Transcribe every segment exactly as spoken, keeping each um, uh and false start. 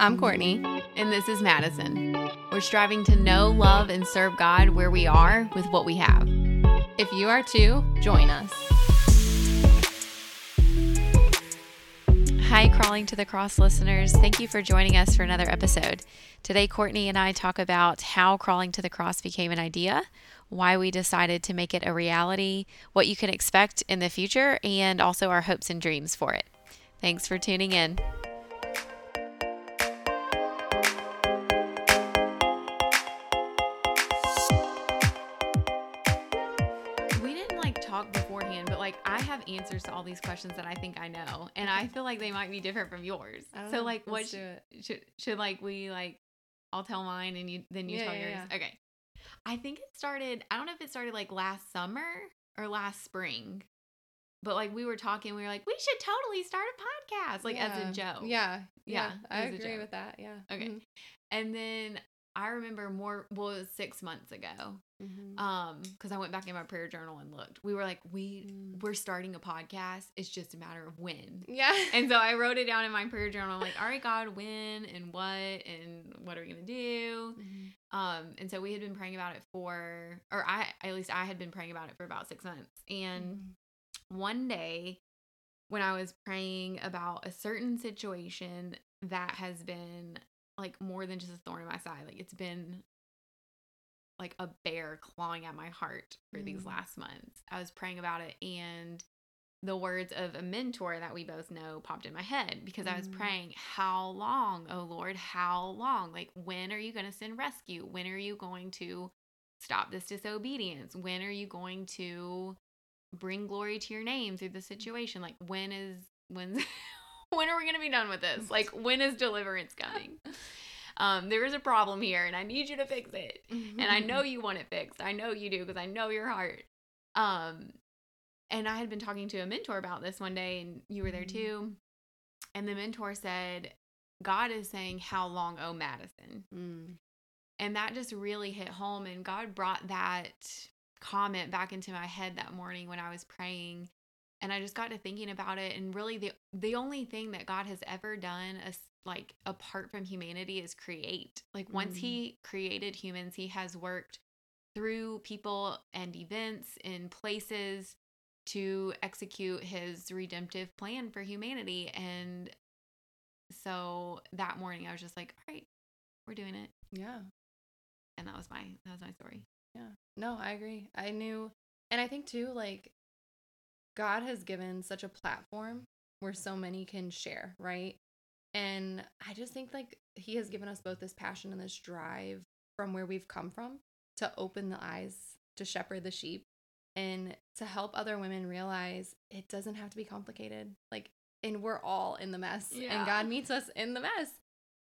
I'm Courtney, and this is Madison. We're striving to know, love, and serve God where we are with what we have. If you are too, join us. Hi, Crawling to the Cross listeners. Thank you for joining us for another episode. Today, Courtney and I talk about how Crawling to the Cross became an idea, why we decided to make it a reality, what you can expect in the future, and also our hopes and dreams for it. Thanks for tuning in. Answers to all these questions that I think I know, and I feel like they might be different from yours. Oh, so like what should, should should like we like I'll tell mine and you then you yeah, tell yeah, yours. Yeah. Okay. I think it started I don't know if it started like last summer or last spring. But like we were talking, we were like, we should totally start a podcast like yeah. as a joke. Yeah. Yeah. yeah I agree with that. Yeah. Okay. Mm-hmm. And then I remember more, well, it was six months ago, mm-hmm. um, because I went back in my prayer journal and looked. We were like, we, mm. we're starting a podcast. It's just a matter of when. Yeah. And so I wrote it down in my prayer journal. I'm like, all right, God, when and what and what are we going to do? Mm-hmm. Um, and so we had been praying about it for, or I, at least I had been praying about it for about six months. And mm-hmm. one day when I was praying about a certain situation that has been like more than just a thorn in my side. Like it's been like a bear clawing at my heart for mm. these last months. I was praying about it, and the words of a mentor that we both know popped in my head because mm. I was praying, how long, oh Lord, how long? Like, when are you going to send rescue? When are you going to stop this disobedience? When are you going to bring glory to your name through the situation? Like, when is, when's, when are we going to be done with this? Like, when is deliverance coming? Um, there is a problem here, and I need you to fix it. Mm-hmm. And I know you want it fixed. I know you do, because I know your heart. Um, and I had been talking to a mentor about this one day, and you were there too. And the mentor said, God is saying, how long, oh Madison? Mm. And that just really hit home. And God brought that comment back into my head that morning when I was praying. And I just got to thinking about it, and really the the only thing that God has ever done, as, like, apart from humanity, is create. Like, once mm. he created humans, he has worked through people and events and places to execute his redemptive plan for humanity. And so that morning I was just like, all right, we're doing it. Yeah. And that was my that was my story. Yeah. No, I agree. I knew, and I think too, like, God has given such a platform where so many can share, right? And I just think, like, he has given us both this passion and this drive from where we've come from to open the eyes, to shepherd the sheep, and to help other women realize it doesn't have to be complicated. Like, and we're all in the mess, yeah. and God meets us in the mess.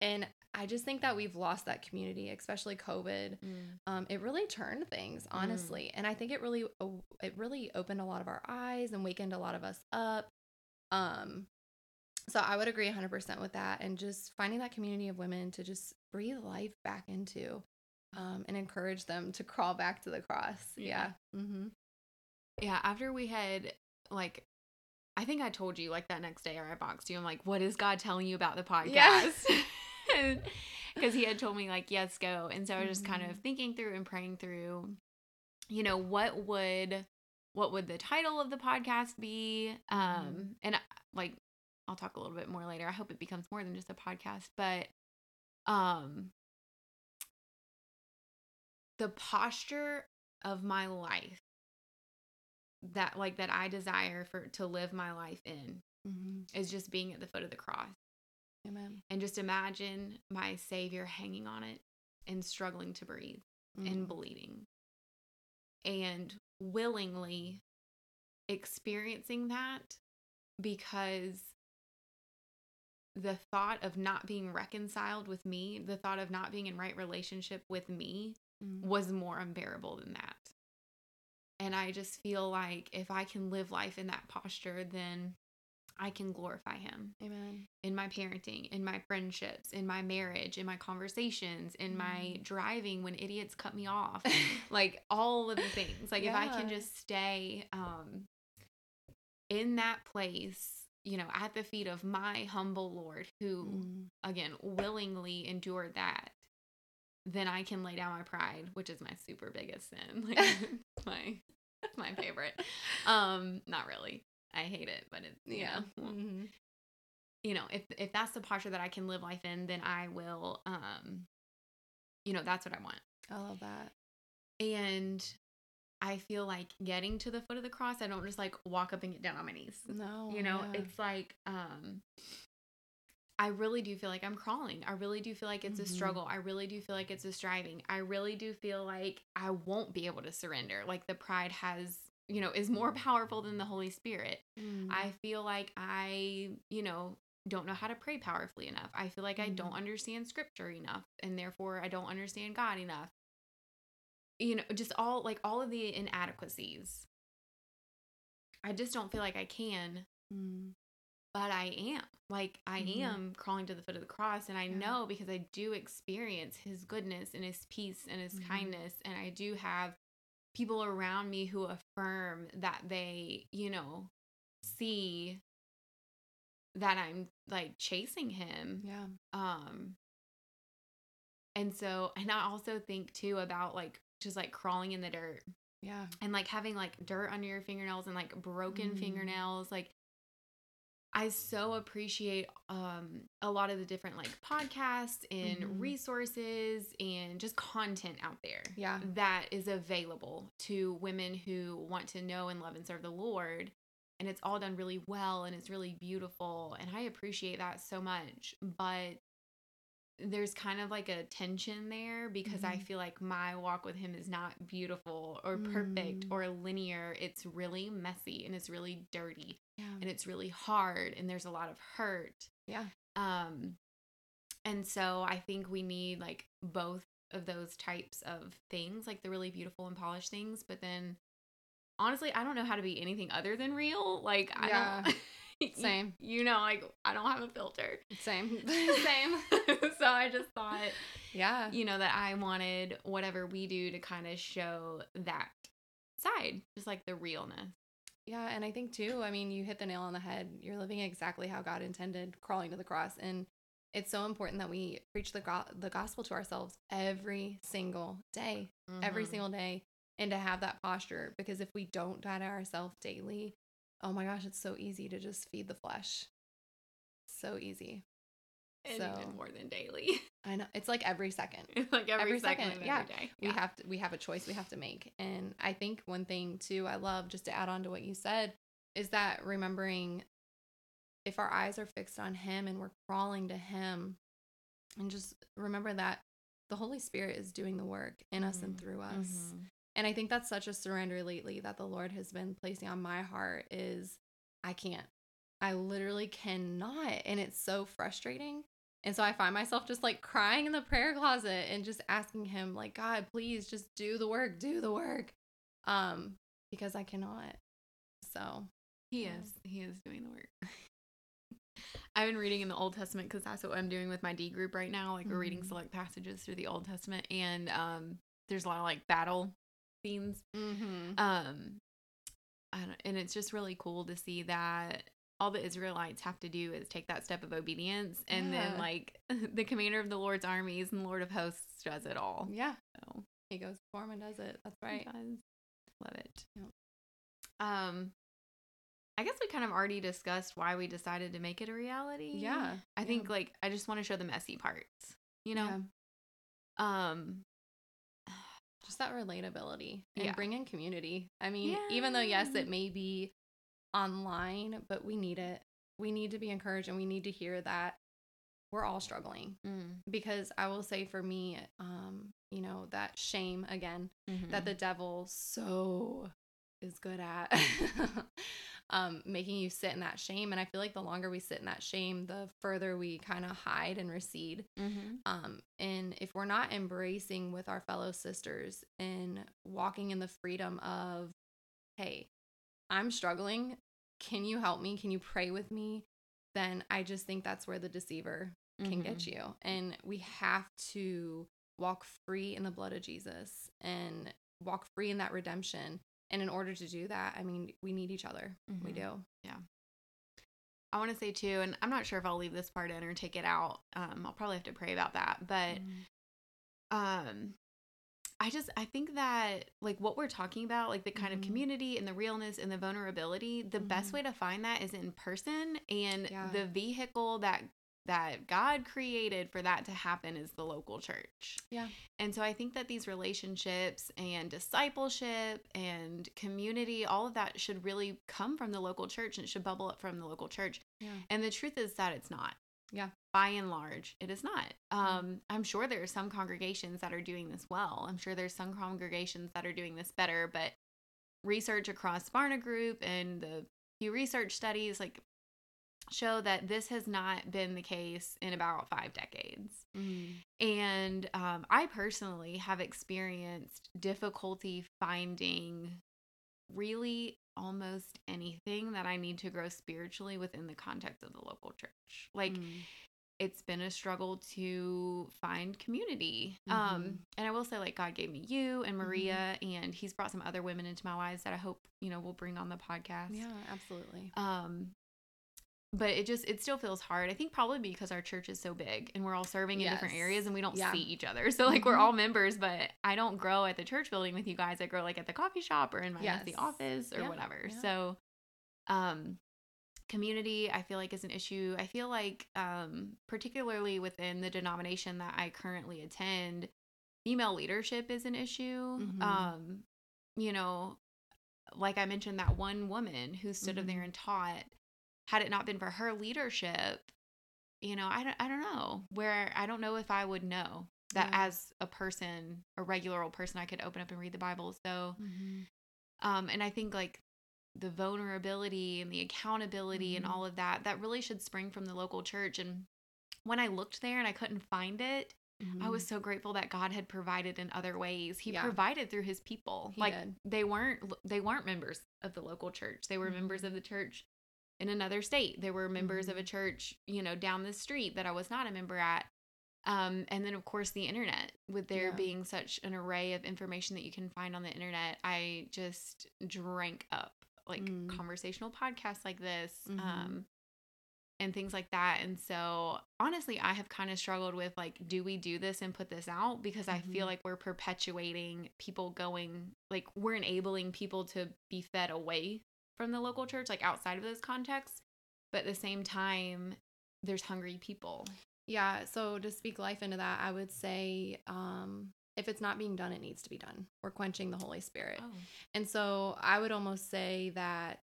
And I just think that we've lost that community, especially COVID. Mm. Um, it really turned things, honestly. Mm. And I think it really it really opened a lot of our eyes and wakened a lot of us up. Um, so I would agree one hundred percent with that. And just finding that community of women to just breathe life back into, um, and encourage them to crawl back to the cross. Yeah. Yeah. Mm-hmm. Yeah, after we had, like, I think I told you, like, that next day, or I boxed you. I'm like, what is God telling you about the podcast? Yes. Because he had told me, like, yes, go. And so I was just kind of thinking through and praying through, you know, what would what would the title of the podcast be? Um, and, like, I'll talk a little bit more later. I hope it becomes more than just a podcast. But um, the posture of my life that, like, that I desire for to live my life in mm-hmm. is just being at the foot of the cross. Amen. And just imagine my Savior hanging on it and struggling to breathe mm. and bleeding, and willingly experiencing that, because the thought of not being reconciled with me, the thought of not being in right relationship with me mm. was more unbearable than that. And I just feel like if I can live life in that posture, then I can glorify him. Amen. In my parenting, in my friendships, in my marriage, in my conversations, in mm. my driving when idiots cut me off, like all of the things. Like yeah. if I can just stay um, in that place you know, at the feet of my humble Lord, who, mm. again, willingly endured that, then I can lay down my pride, which is my super biggest sin. Like, it's my, it's my favorite. Um, not really. I hate it, but it's, you yeah. know. Mm-hmm. You know, if if that's the posture that I can live life in, then I will, um, you know, that's what I want. I love that. And I feel like getting to the foot of the cross, I don't just like walk up and get down on my knees. No. You know, yeah. it's like, um, I really do feel like I'm crawling. I really do feel like it's mm-hmm. a struggle. I really do feel like it's a striving. I really do feel like I won't be able to surrender. Like the pride has, you know, is more powerful than the Holy Spirit. Mm. I feel like I, you know, don't know how to pray powerfully enough. I feel like mm. I don't understand scripture enough, and therefore I don't understand God enough. You know, just all like all of the inadequacies. I just don't feel like I can, mm. but I am like, I mm. am crawling to the foot of the cross, and I yeah. know, because I do experience his goodness and his peace and his mm. kindness. And I do have people around me who affirm that they, you know, see that I'm like chasing him. Yeah. Um, and so, and I also think too about like, just like crawling in the dirt. Yeah. And like having like dirt under your fingernails and like broken mm. fingernails. Like I so appreciate um a lot of the different like podcasts and mm. resources and just content out there. Yeah. That is available to women who want to know and love and serve the Lord. And it's all done really well and it's really beautiful. And I appreciate that so much. But there's kind of like a tension there, because mm. I feel like my walk with him is not beautiful or perfect mm. or linear. It's really messy and it's really dirty yeah. and it's really hard, and there's a lot of hurt. Yeah. Um, and so I think we need like both of those types of things, like the really beautiful and polished things. But then honestly, I don't know how to be anything other than real. Like I yeah. don't Same. You, you know, like, I don't have a filter. Same. Same. So I just thought, yeah, you know, that I wanted whatever we do to kind of show that side, just like the realness. Yeah. And I think too, I mean, you hit the nail on the head. You're living exactly how God intended, crawling to the cross. And it's so important that we preach the, go- the gospel to ourselves every single day, mm-hmm. every single day, and to have that posture. Because if we don't die to ourselves daily, oh my gosh, it's so easy to just feed the flesh. So easy. And so, even more than daily. I know. It's like every second. It's like every, every second, second yeah. every day. Yeah. We have to, we have a choice we have to make. And I think one thing too, I love, just to add on to what you said, is that remembering if our eyes are fixed on him and we're crawling to him, and just remember that the Holy Spirit is doing the work in mm-hmm. us and through us. Mm-hmm. And I think that's such a surrender lately that the Lord has been placing on my heart is I can't. I literally cannot. And it's so frustrating. And so I find myself just like crying in the prayer closet and just asking him like, God, please just do the work, do the work. Um, because I cannot. So he yeah. is, he is doing the work. I've been reading in the Old Testament, cause that's what I'm doing with my D group right now. Like mm-hmm. we're reading select passages through the Old Testament, and um, there's a lot of like battle scenes. Mm-hmm. Um, I don't, and it's just really cool to see that all the Israelites have to do is take that step of obedience, and yeah. then like the commander of the Lord's armies and Lord of hosts does it all. Yeah. So he goes for him and does it. That's right. Love it. Yep. Um, I guess we kind of already discussed why we decided to make it a reality. Yeah. I yeah. think like, I just want to show the messy parts, you know? Yeah. Um, Just that relatability and yeah. bring in community. I mean, yeah. even though, yes, it may be online, but we need it. We need to be encouraged, and we need to hear that we're all struggling. Mm. Because I will say for me, um, you know, that shame again, mm-hmm. that the devil so is good at um, making you sit in that shame. And I feel like the longer we sit in that shame, the further we kind of hide and recede. Mm-hmm. Um, and if we're not embracing with our fellow sisters and walking in the freedom of, hey, I'm struggling. Can you help me? Can you pray with me? Then I just think that's where the deceiver mm-hmm. can get you. And we have to walk free in the blood of Jesus and walk free in that redemption. And in order to do that, I mean, we need each other. Mm-hmm. We do. Yeah. I want to say too, and I'm not sure if I'll leave this part in or take it out. Um, I'll probably have to pray about that. But mm. um, I just, I think that like what we're talking about, like the kind mm. of community and the realness and the vulnerability, the mm. best way to find that is in person. And yeah. the vehicle that that God created for that to happen is the local church. Yeah. And so I think that these relationships and discipleship and community, all of that should really come from the local church, and it should bubble up from the local church. Yeah. And the truth is that it's not. Yeah. By and large, it is not. Um, I'm sure there are some congregations that are doing this well. I'm sure there's some congregations that are doing this better, but research across Barna Group and the Pew Research studies, like, show that this has not been the case in about five decades. Mm. And um, I personally have experienced difficulty finding really almost anything that I need to grow spiritually within the context of the local church. Like, mm. it's been a struggle to find community. Mm-hmm. Um, and I will say, like, God gave me you and Maria, mm-hmm. and he's brought some other women into my lives that I hope, you know, we'll bring on the podcast. Yeah, absolutely. Um, But it just, it still feels hard. I think probably because our church is so big and we're all serving in yes. different areas and we don't yeah. see each other. So, like, we're all members, but I don't grow at the church building with you guys. I grow, like, at the coffee shop or in my yes. the office or yeah. whatever. Yeah. So, um, community, I feel like, is an issue. I feel like, um, particularly within the denomination that I currently attend, female leadership is an issue. Mm-hmm. Um, you know, like I mentioned, that one woman who stood mm-hmm. up there and taught. Had it not been for her leadership, you know, I don't, I don't know where, I don't know if I would know that yeah. as a person, a regular old person, I could open up and read the Bible. So, mm-hmm. um, and I think, like, the vulnerability and the accountability mm-hmm. and all of that, that really should spring from the local church. And when I looked there and I couldn't find it, mm-hmm. I was so grateful that God had provided in other ways. He yeah. provided through his people. He like did. they weren't, they weren't members of the local church. They were mm-hmm. members of the church in another state. There were members mm-hmm. of a church, you know, down the street that I was not a member at. Um, and then, of course, the internet, with there yeah. being such an array of information that you can find on the internet. I just drank up, like, mm. conversational podcasts like this, mm-hmm. um, and things like that. And so, honestly, I have kind of struggled with, like, do we do this and put this out? Because mm-hmm. I feel like we're perpetuating people going, like, we're enabling people to be fed away from the local church, like, outside of those contexts, but at the same time, there's hungry people. Yeah. So to speak life into that, I would say, um, if it's not being done, it needs to be done. We're quenching the Holy Spirit. Oh. And so I would almost say that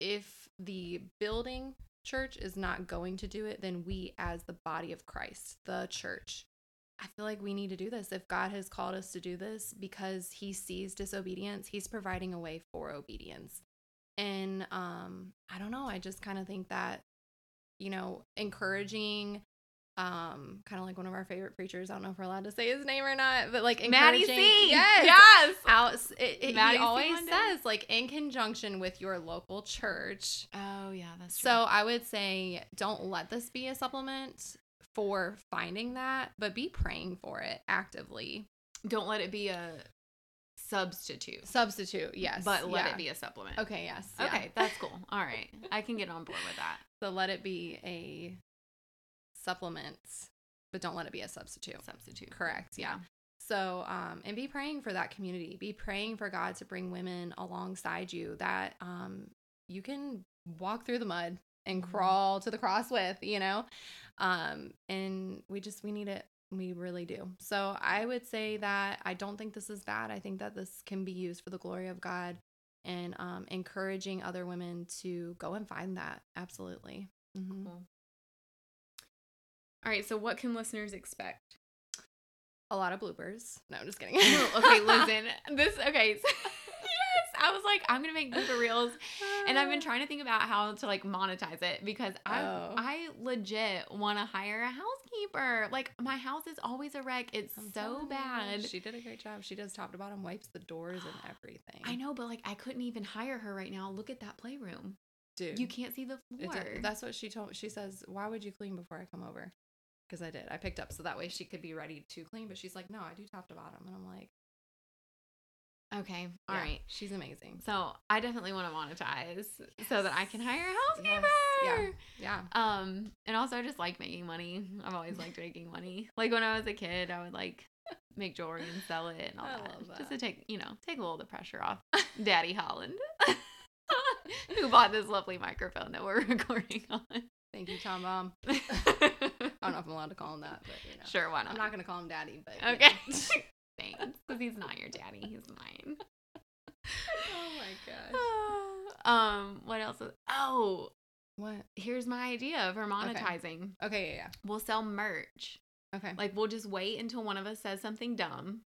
if the building church is not going to do it, then we, as the body of Christ, the church, I feel like we need to do this. If God has called us to do this, because he sees disobedience, he's providing a way for obedience. And, um, I don't know, I just kind of think that, you know, encouraging, um, kind of like one of our favorite preachers, I don't know if we're allowed to say his name or not, but, like, encouraging. Maddie C. Yes. Yes. Out, it, it, Maddie he always C. says, like, in conjunction with your local church. Oh, yeah, that's true. So I would say, don't let this be a supplement for finding that, but be praying for it actively. Don't let it be a... Substitute. Substitute, yes. But let yeah. it be a supplement. Okay, yes. Yeah. Okay, that's cool. All right. I can get on board with that. So let it be a supplement, but don't let it be a substitute. Substitute. Correct, yeah. yeah. So, um, and be praying for that community. Be praying for God to bring women alongside you that um, you can walk through the mud and crawl to the cross with, you know? Um, and we just, we need it. We really do. So I would say that I don't think this is bad. I think that this can be used for the glory of God, and um, encouraging other women to go and find that. Absolutely. Mm-hmm. Cool. All right. So what can listeners expect? A lot of bloopers. No, I'm just kidding. Okay, listen. This, okay. I was like, I'm going to make blooper reels, and I've been trying to think about how to, like, monetize it, because I oh. I legit want to hire a housekeeper. Like, my house is always a wreck. It's I'm so bad. You, she did a great job. She does top to bottom, wipes the doors and everything. I know, but, like, I couldn't even hire her right now. Look at that playroom. Dude. You can't see the floor. That's what she told me. She says, why would you clean before I come over? Because I did. I picked up so that way she could be ready to clean, but she's like, no, I do top to bottom. And I'm like, Okay. All yeah. right. She's amazing. So I definitely want to monetize yes. so that I can hire a housekeeper. Yes. Yeah. Yeah. Um, and also I just like making money. I've always liked making money. Like when I was a kid, I would like make jewelry and sell it and all I that. Love that. Just to take, you know, take a little of the pressure off Daddy Holland, who bought this lovely microphone that we're recording on. Thank you, Tom Bomb. I don't know if I'm allowed to call him that, but you know. Sure, why not? I'm not going to call him Daddy, but. Okay. You know. Thanks, because he's not your daddy. He's mine. Oh my gosh. Um, what else? Is, oh, what? Here's my idea for monetizing. Okay. okay, yeah, yeah. We'll sell merch. Okay. Like we'll just wait until one of us says something dumb,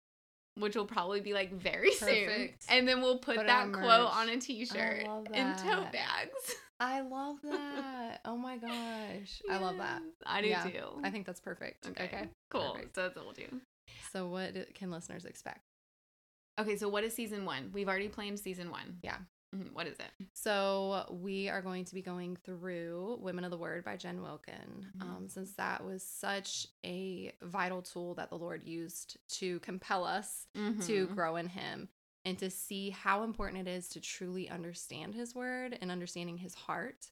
which will probably be like very Perfect. soon, and then we'll put, put that quote merch. on a T-shirt and tote bags. I love that. Oh my gosh, yes. I love that. I do yeah. too. I think that's perfect. Okay, okay. Cool. Perfect. So that's what we'll do. So what can listeners expect? Okay, so what is season one? We've already planned season one. Yeah. Mm-hmm. What is it? So we are going to be going through Women of the Word by Jen Wilkin, mm-hmm. um, since that was such a vital tool that the Lord used to compel us mm-hmm. to grow in Him and to see how important it is to truly understand His Word and understanding His heart.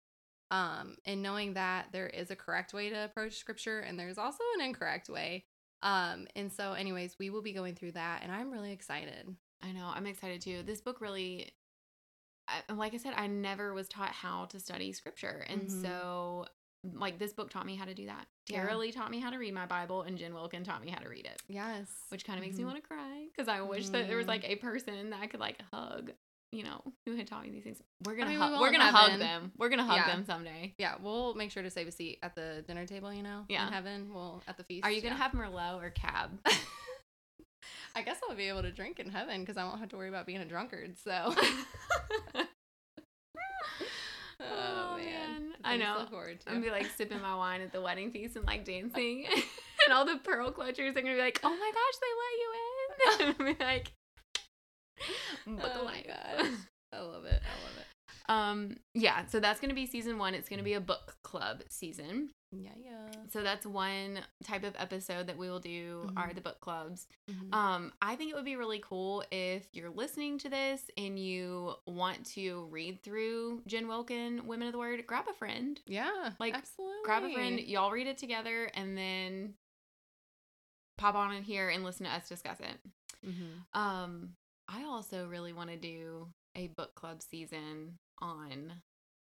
Um, and knowing that there is a correct way to approach Scripture and there's also an incorrect way. Um, and so anyways, we will be going through that and I'm really excited. I know. I'm excited too. This book really, I, like I said, I never was taught how to study scripture. And mm-hmm. so like this book taught me how to do that. Tara Lee yeah. taught me how to read my Bible and Jen Wilkin taught me how to read it. Yes. Which kind of makes mm-hmm. me want to cry because I wish mm-hmm. that there was like a person that I could like hug, you know, who had taught me these things. We're going to, I mean, hug, we we're going to hug them. We're going to hug yeah. them someday. Yeah. We'll make sure to save a seat at the dinner table, you know, yeah. in heaven. We'll at the feast. Are you yeah. going to have Merlot or Cab? I guess I'll be able to drink in heaven. Cause I won't have to worry about being a drunkard. So, oh man. I know. I'm going to be like sipping my wine at the wedding feast and like dancing and all the pearl clutchers are going to be like, oh my gosh, they let you in. And I'm like, but oh my gosh. I love it. I love it. Um, yeah, so that's going to be season one. It's going to be a book club season. Yeah, yeah. So that's one type of episode that we will do mm-hmm. are the book clubs. Mm-hmm. Um, I think it would be really cool if you're listening to this and you want to read through Jen Wilkin, Women of the Word, grab a friend. Yeah, like absolutely. Grab a friend. Y'all read it together and then pop on in here and listen to us discuss it. Mm-hmm. Um. I also really want to do a book club season on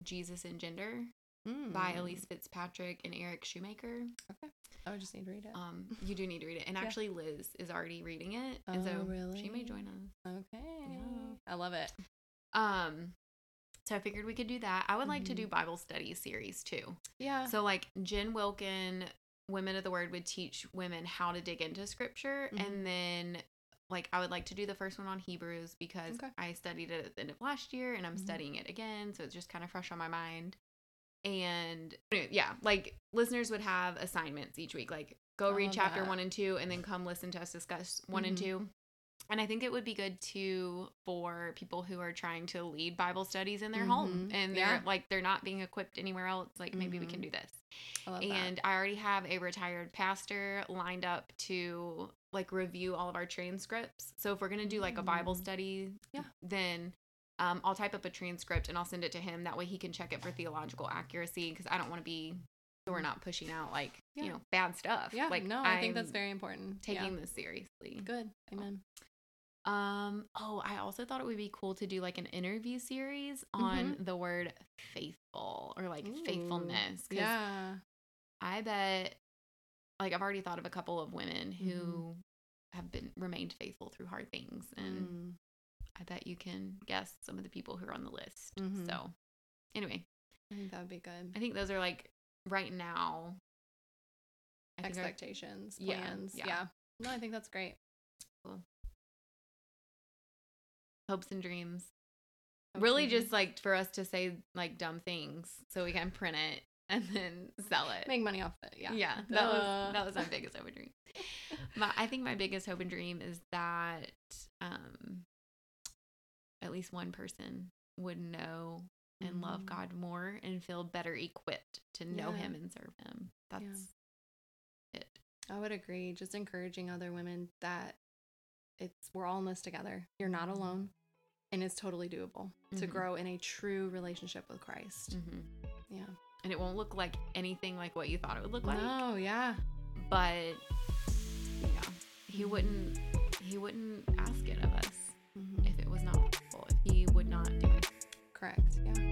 Jesus and Gender mm. by Elise Fitzpatrick and Eric Shoemaker. Okay. I would just need to read it. Um, you do need to read it. And yeah. actually Liz is already reading it. Oh, and so really? She may join us. Okay. Yeah. I love it. Um, so I figured we could do that. I would like mm-hmm. to do Bible study series too. Yeah. So like Jen Wilkin, Women of the Word would teach women how to dig into scripture mm-hmm. and then like, I would like to do the first one on Hebrews because okay. I studied it at the end of last year and I'm mm-hmm. studying it again. So it's just kind of fresh on my mind. And anyway, yeah, like listeners would have assignments each week, like go I read chapter that. one and two and then come listen to us discuss one mm-hmm. and two. And I think it would be good too for people who are trying to lead Bible studies in their mm-hmm. home and they're yeah. like, they're not being equipped anywhere else. Like mm-hmm. maybe we can do this. I love and that. I already have a retired pastor lined up to like review all of our transcripts. So if we're going to do like a Bible study, yeah. then um, I'll type up a transcript and I'll send it to him. That way he can check it for theological accuracy because I don't want to be, we're not pushing out like, yeah. you know, bad stuff. Yeah, like, no, I I'm think that's very important. Taking yeah. this seriously. Good. Amen. Um, oh, I also thought it would be cool to do like an interview series on mm-hmm. the word faithful or like Ooh, faithfulness. Cause yeah. I bet like I've already thought of a couple of women who mm-hmm. have been remained faithful through hard things. And mm-hmm. I bet you can guess some of the people who are on the list. Mm-hmm. So anyway, I think that would be good. I think those are like right now. I Expectations, think are, plans. Yeah, yeah. yeah. No, I think that's great. Cool. Hopes and dreams. Hopes really and just dreams. Like for us to say like dumb things so we can print it and then sell it. Make money off it. Yeah. Yeah. That uh. was that was my biggest hope and dream. My, I think my biggest hope and dream is that um, at least one person would know and mm-hmm. love God more and feel better equipped to know yeah. him and serve him. That's yeah. it. I would agree. Just encouraging other women that it's we're all in this together. You're not alone, and it's totally doable mm-hmm. to grow in a true relationship with Christ. Mm-hmm. Yeah. And it won't look like anything like what you thought it would look like. Oh, yeah. But yeah, he wouldn't he wouldn't ask it of us mm-hmm. if it was not helpful, if he would not do it. Correct. Yeah.